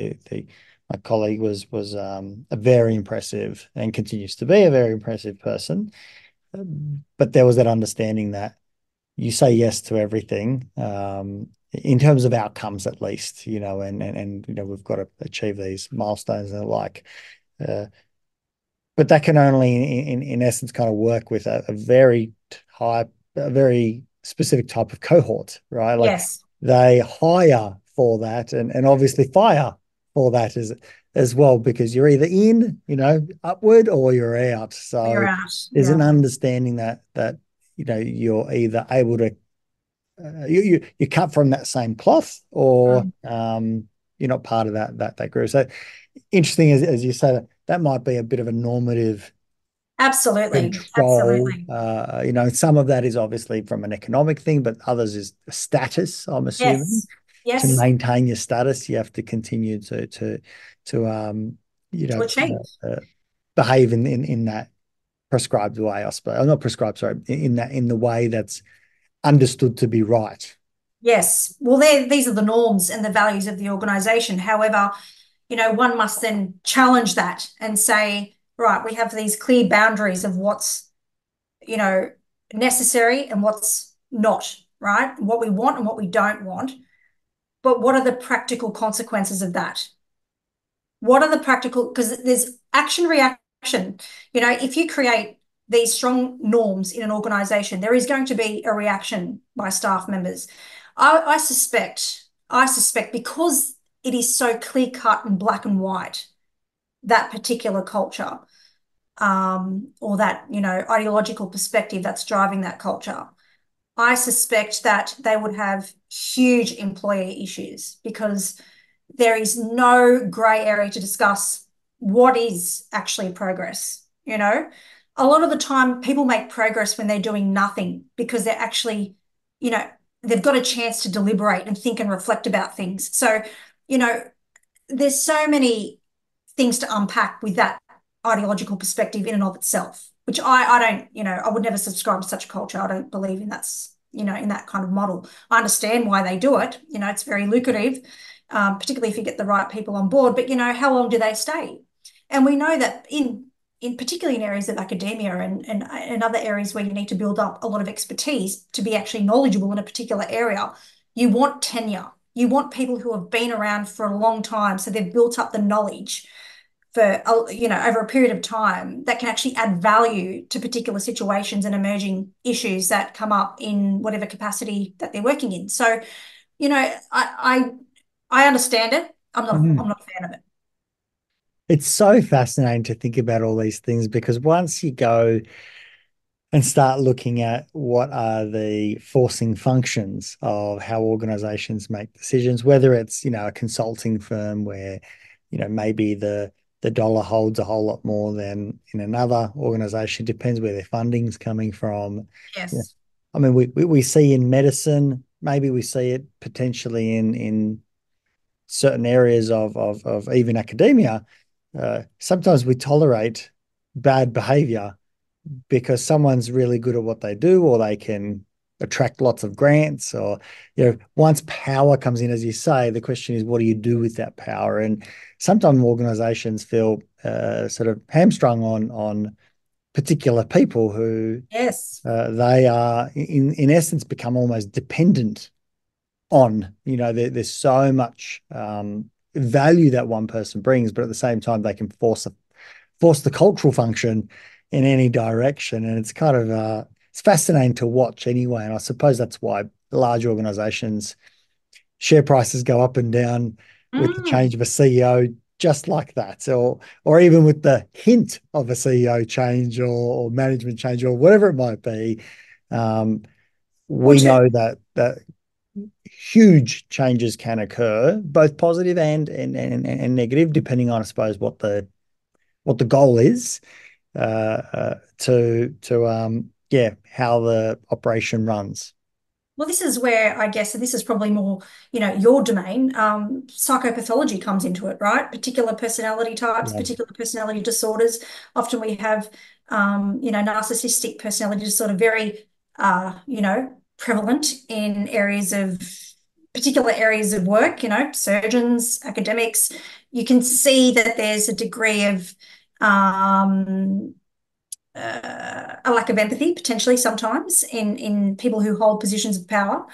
my colleague was a very impressive and continues to be a very impressive person, but there was that understanding that you say yes to everything, in terms of outcomes at least, you know, and you know, we've got to achieve these milestones and the like. But that can only, in essence, kind of work with a very specific type of cohort, right? Like, yes. They hire for that and obviously fire for that as well, because you're either in, you know, upward or you're out. So you're out. There's an understanding that you know, you're either able to you cut from that same cloth, or you're not part of that group. So interesting, as you say, that might be a bit of a normative control. Absolutely. You know, some of that is obviously from an economic thing, but others is status, I'm assuming. Yes. To maintain your status, you have to continue to you know, behave in that prescribed way, I suppose. I'm not prescribed, sorry, in the way that's understood to be right. Yes. Well, these are the norms and the values of the organisation. However, you know, one must then challenge that and say, right, we have these clear boundaries of what's, you know, necessary and what's not, right? What we want and what we don't want. But what are the practical consequences of that? What are the practical, because there's action-reaction. You know, if you create these strong norms in an organisation, there is going to be a reaction by staff members. I suspect because it is so clear-cut and black and white, that particular culture, or that, you know, ideological perspective that's driving that culture, I suspect that they would have huge employee issues because there is no grey area to discuss what is actually progress. You know, a lot of the time people make progress when they're doing nothing because they're actually, you know, they've got a chance to deliberate and think and reflect about things. So, you know, there's so many things to unpack with that ideological perspective in and of itself, which I don't, you know, I would never subscribe to such a culture. I don't believe in that's, you know, in that kind of model. I understand why they do it. You know, it's very lucrative, particularly if you get the right people on board, but, you know, how long do they stay? And we know that in in particularly in areas of academia and other areas where you need to build up a lot of expertise to be actually knowledgeable in a particular area, you want tenure. You want people who have been around for a long time, so they've built up the knowledge for, you know, over a period of time that can actually add value to particular situations and emerging issues that come up in whatever capacity that they're working in. So, you know, I understand it. I'm not a fan of it. It's so fascinating to think about all these things, because once you go and start looking at what are the forcing functions of how organizations make decisions, whether it's, you know, a consulting firm where, you know, maybe the dollar holds a whole lot more than in another organization, depends where their funding's coming from. Yes. Yeah. I mean, we see in medicine, maybe we see it potentially in certain areas of even academia. Sometimes we tolerate bad behavior because someone's really good at what they do, or they can attract lots of grants, or, you know, once power comes in, as you say, the question is, what do you do with that power? And sometimes organizations feel sort of hamstrung on particular people who, yes, they are in essence become almost dependent on, you know, there's so much value that one person brings, but at the same time they can force the cultural function in any direction. And it's kind of it's fascinating to watch anyway. And I suppose that's why large organizations' share prices go up and down with the change of a CEO, just like that, or even with the hint of a CEO change or management change or whatever it might be. We know that huge changes can occur, both positive and negative, depending on, I suppose, what the goal is. How the operation runs. Well, this is where, I guess, and this is probably more, you know, your domain, psychopathology comes into it, right? Particular personality types, particular personality disorders. Often we have, you know, narcissistic personality disorder, very, you know, prevalent in areas of particular areas of work, you know, surgeons, academics. You can see that there's a degree of, a lack of empathy potentially sometimes in people who hold positions of power.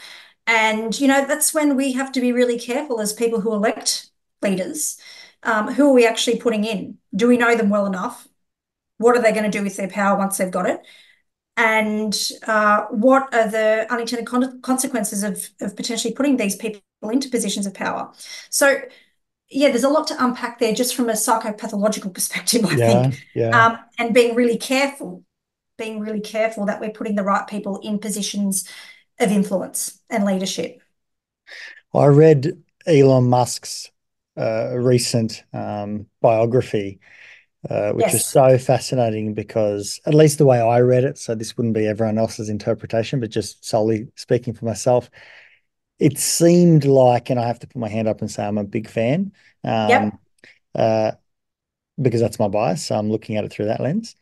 And, you know, that's when we have to be really careful as people who elect leaders. Who are we actually putting in? Do we know them well enough? What are they going to do with their power once they've got it? And what are the unintended consequences of potentially putting these people into positions of power? So, yeah, there's a lot to unpack there just from a psychopathological perspective, I think. Yeah. And being really careful that we're putting the right people in positions of influence and leadership. I read Elon Musk's recent biography, which is so fascinating because, at least the way I read it, so this wouldn't be everyone else's interpretation, but just solely speaking for myself, it seemed like, and I have to put my hand up and say I'm a big fan, because that's my bias, so I'm looking at it through that lens.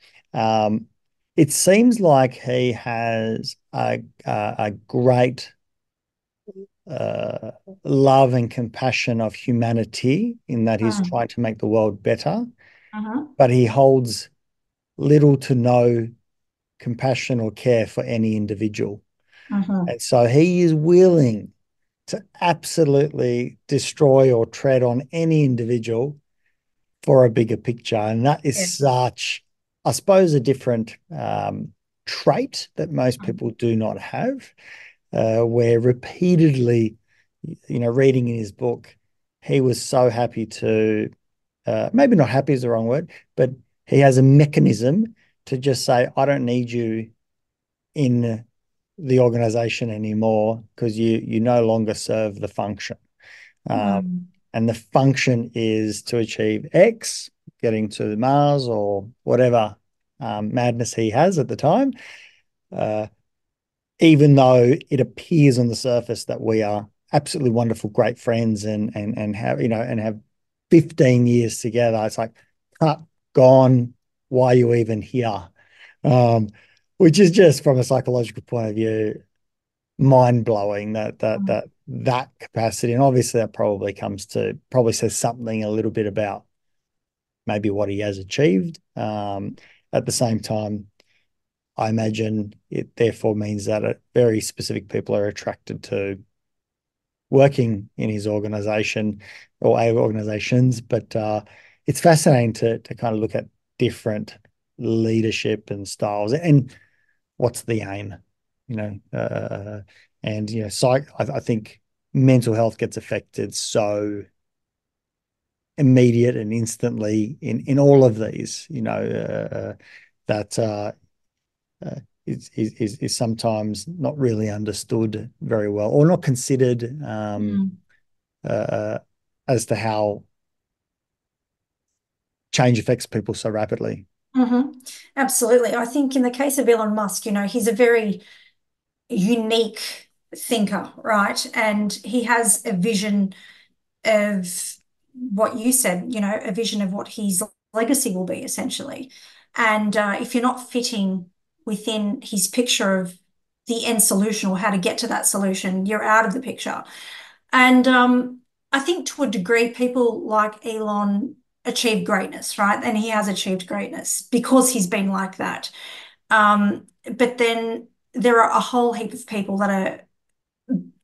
It seems like he has a great love and compassion of humanity, in that he's trying to make the world better, but he holds little to no compassion or care for any individual. And so he is willing to absolutely destroy or tread on any individual for a bigger picture. And that is such, I suppose, a different trait that most people do not have, where repeatedly, you know, reading in his book, he was so happy to, maybe not happy is the wrong word, but he has a mechanism to just say, I don't need you in the organization anymore, because you no longer serve the function. And the function is to achieve X, getting to Mars or whatever madness he has at the time, even though it appears on the surface that we are absolutely wonderful, great friends and have, you know, and have 15 years together. It's like, gone, why are you even here? Which is just, from a psychological point of view, mind-blowing, that capacity. And obviously that probably says something a little bit about maybe what he has achieved. At the same time, I imagine it therefore means that very specific people are attracted to working in his organisation or our organisations. But it's fascinating to kind of look at different leadership and styles and what's the aim, you know. And, you know, I think mental health gets affected so immediate and instantly in all of these, you know, that is sometimes not really understood very well or not considered as to how change affects people so rapidly. Mm-hmm. Absolutely. I think in the case of Elon Musk, you know, he's a very unique thinker, right? And he has a vision of what you said, you know, a vision of what his legacy will be essentially. And if you're not fitting within his picture of the end solution or how to get to that solution, you're out of the picture. And I think to a degree, people like Elon achieve greatness, right? And he has achieved greatness because he's been like that. But then there are a whole heap of people that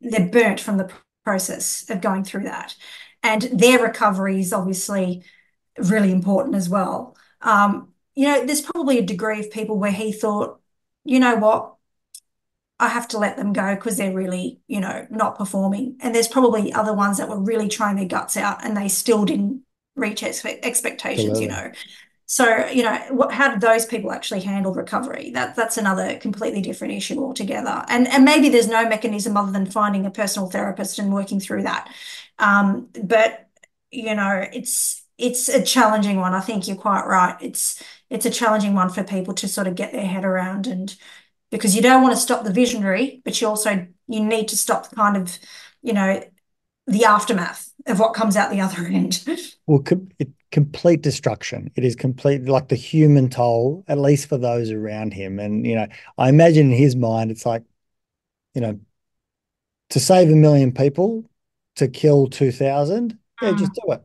they're burnt from the process of going through that. And their recovery is obviously really important as well. You know, there's probably a degree of people where he thought, you know what, I have to let them go because they're really, you know, not performing. And there's probably other ones that were really trying their guts out and they still didn't reach expectations, you know. So, you know, how did those people actually handle recovery? That's another completely different issue altogether. And maybe there's no mechanism other than finding a personal therapist and working through that. But, you know, it's a challenging one. I think you're quite right. It's a challenging one for people to sort of get their head around, and because you don't want to stop the visionary, but you need to stop the kind of, you know, the aftermath of what comes out the other end. Well, complete destruction. It is complete, like the human toll, at least for those around him. And, you know, I imagine in his mind, it's like, you know, to save 1 million people, to kill 2,000, yeah, just do it.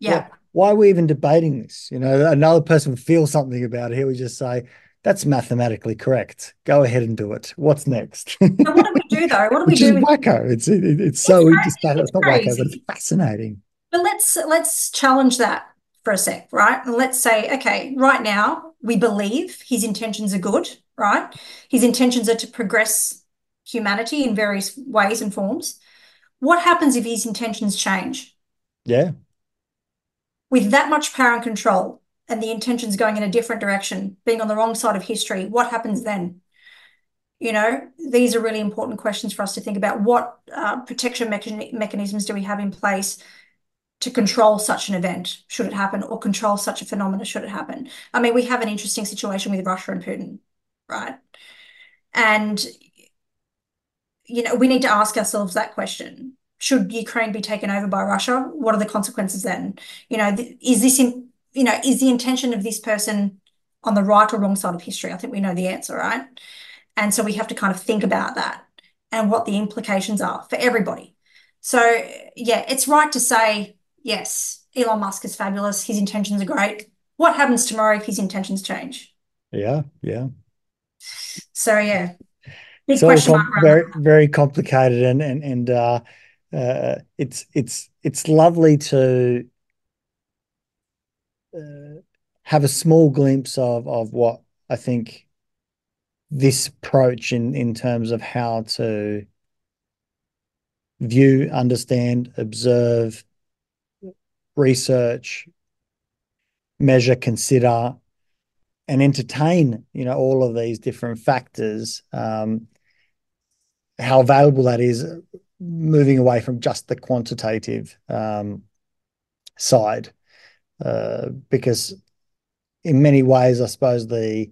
Yeah. Why are we even debating this? You know, another person feels something about it. Here we just say, that's mathematically correct. Go ahead and do it. What's next? So what do we do though? What do we do? It's wacko. It's so interesting. It's not wacko, but it's fascinating. But let's challenge that for a sec, right? And let's say, okay, right now we believe his intentions are good, right? His intentions are to progress humanity in various ways and forms. What happens if his intentions change? Yeah. With that much power and control and the intentions going in a different direction, being on the wrong side of history, what happens then? You know, these are really important questions for us to think about. What protection mechanisms do we have in place to control such an event, should it happen, or control such a phenomenon, should it happen? I mean, we have an interesting situation with Russia and Putin, right? And, you know, we need to ask ourselves that question. Should Ukraine be taken over by Russia? What are the consequences then? You know, is the intention of this person on the right or wrong side of history? I think we know the answer, right? And so we have to kind of think about that and what the implications are for everybody. So, yeah, it's right to say, yes, Elon Musk is fabulous. His intentions are great. What happens tomorrow if his intentions change? Yeah, yeah. So, yeah. Big question mark around that. Very, very complicated and it's lovely to have a small glimpse of what I think this approach in terms of how to view, understand, observe, research, measure, consider, and entertain, you know, all of these different factors, how valuable that is, moving away from just the quantitative side, because in many ways, I suppose the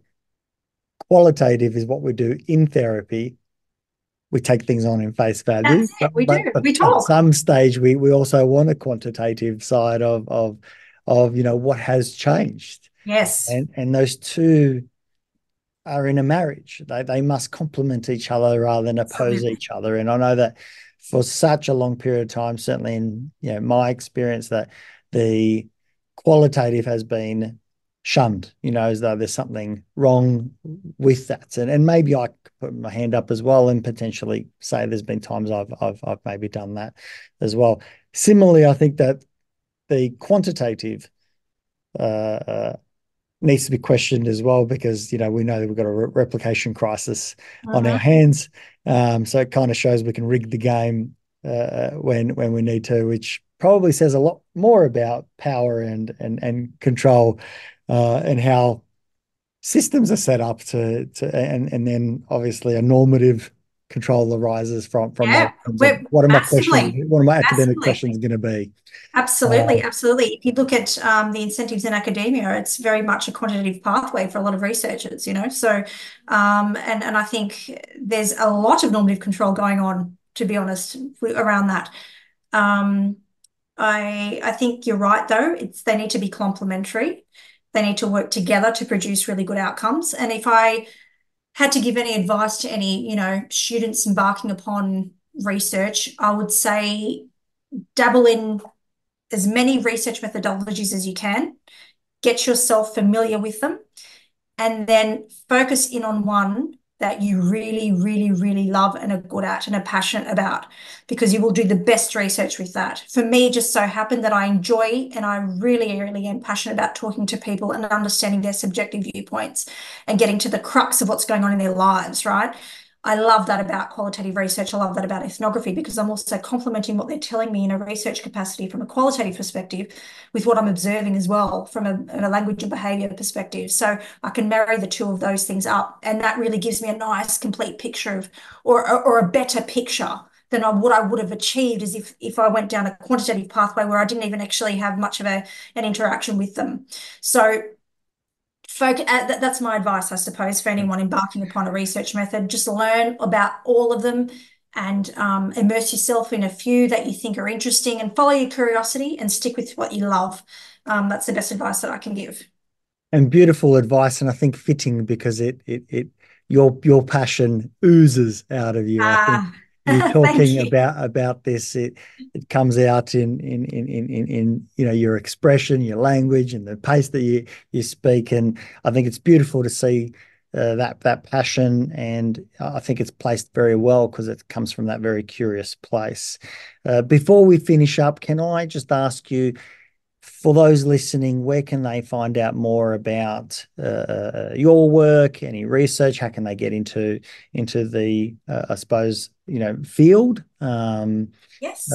qualitative is what we do in therapy. We take things on in face value. That's it. We talk. At some stage, we also want a quantitative side of you know, what has changed. Yes. And those two are in a marriage. They must complement each other rather than oppose each other. And I know that for such a long period of time, certainly in, you know, my experience, that the qualitative has been shunned, you know, as though there's something wrong with that. And maybe I could put my hand up as well and potentially say there's been times I've maybe done that as well. Similarly, I think that the quantitative needs to be questioned as well, because, you know, we know that we've got a replication crisis on our hands. So it kind of shows we can rig the game when we need to, which probably says a lot more about power and control and how systems are set up to and then obviously a normative control arises from that. What are my questions? What are my academic questions going to be? Absolutely, absolutely. If you look at the incentives in academia, it's very much a quantitative pathway for a lot of researchers, you know. So, and I think there's a lot of normative control going on, to be honest, around that. I think you're right, though. They need to be complementary. They need to work together to produce really good outcomes. And if I had to give any advice to any, you know, students embarking upon research, I would say dabble in as many research methodologies as you can, get yourself familiar with them, and then focus in on one that you really, really, really love and are good at and are passionate about, because you will do the best research with that. For me, it just so happened that I enjoy and I really, really am passionate about talking to people and understanding their subjective viewpoints and getting to the crux of what's going on in their lives, right? I love that about qualitative research. I love that about ethnography, because I'm also complementing what they're telling me in a research capacity from a qualitative perspective with what I'm observing as well from a language and behaviour perspective. So I can marry the two of those things up, and that really gives me a nice complete picture of, or a better picture than what I would have achieved as if I went down a quantitative pathway where I didn't even actually have much of an interaction with them. So that's my advice, I suppose, for anyone embarking upon a research method. Just learn about all of them and immerse yourself in a few that you think are interesting, and follow your curiosity and stick with what you love. That's the best advice that I can give. And beautiful advice, and I think fitting, because your passion oozes out of you. I think you're talking about this. It comes out in you know, your expression, your language, and the pace that you speak. And I think it's beautiful to see that passion. And I think it's placed very well, because it comes from that very curious place. Before we finish up, can I just ask you, for those listening, where can they find out more about your work, any research? How can they get into the, I suppose, you know, field? Yes.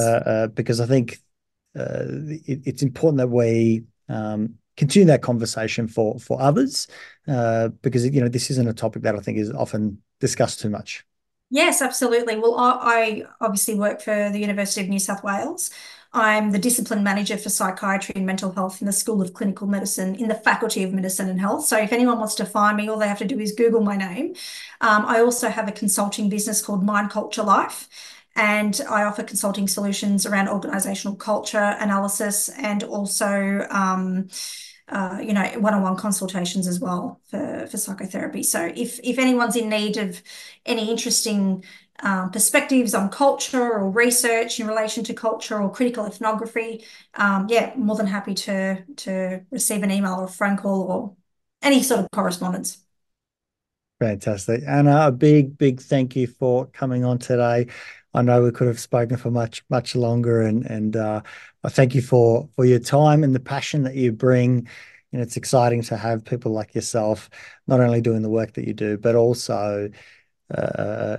Because I think it's important that we continue that conversation for others, because, you know, this isn't a topic that I think is often discussed too much. Yes, absolutely. Well, I obviously work for the University of New South Wales. I'm the discipline manager for psychiatry and mental health in the School of Clinical Medicine in the Faculty of Medicine and Health. So if anyone wants to find me, all they have to do is Google my name. I also have a consulting business called Mind Culture Life, and I offer consulting solutions around organisational culture analysis, and also you know, one-on-one consultations as well for psychotherapy. So if anyone's in need of any interesting perspectives on culture or research in relation to culture or critical ethnography, more than happy to receive an email or a phone call or any sort of correspondence. Fantastic. Anna, a big thank you for coming on today. I know we could have spoken for much longer, and I thank you for your time and the passion that you bring. And it's exciting to have people like yourself not only doing the work that you do, but also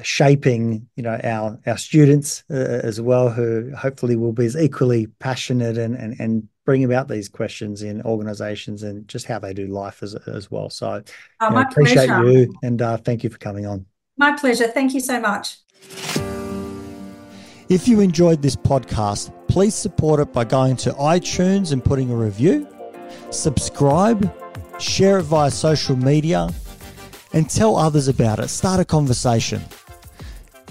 shaping, you know, our students as well, who hopefully will be as equally passionate and bring about these questions in organizations and just how they do life as well. So I appreciate you, and thank you for coming on. My pleasure. Thank you so much. If you enjoyed this podcast, please support it by going to iTunes and putting a review, subscribe, share it via social media, and tell others about it. Start a conversation.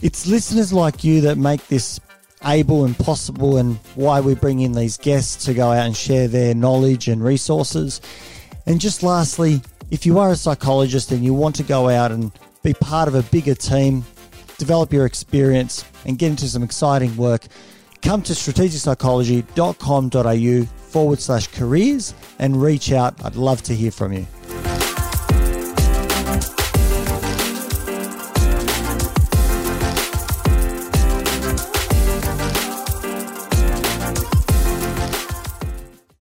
It's listeners like you that make this able and possible, and why we bring in these guests to go out and share their knowledge and resources. And just lastly, if you are a psychologist and you want to go out and be part of a bigger team, develop your experience and get into some exciting work, come to strategicpsychology.com.au/careers and reach out. I'd love to hear from you.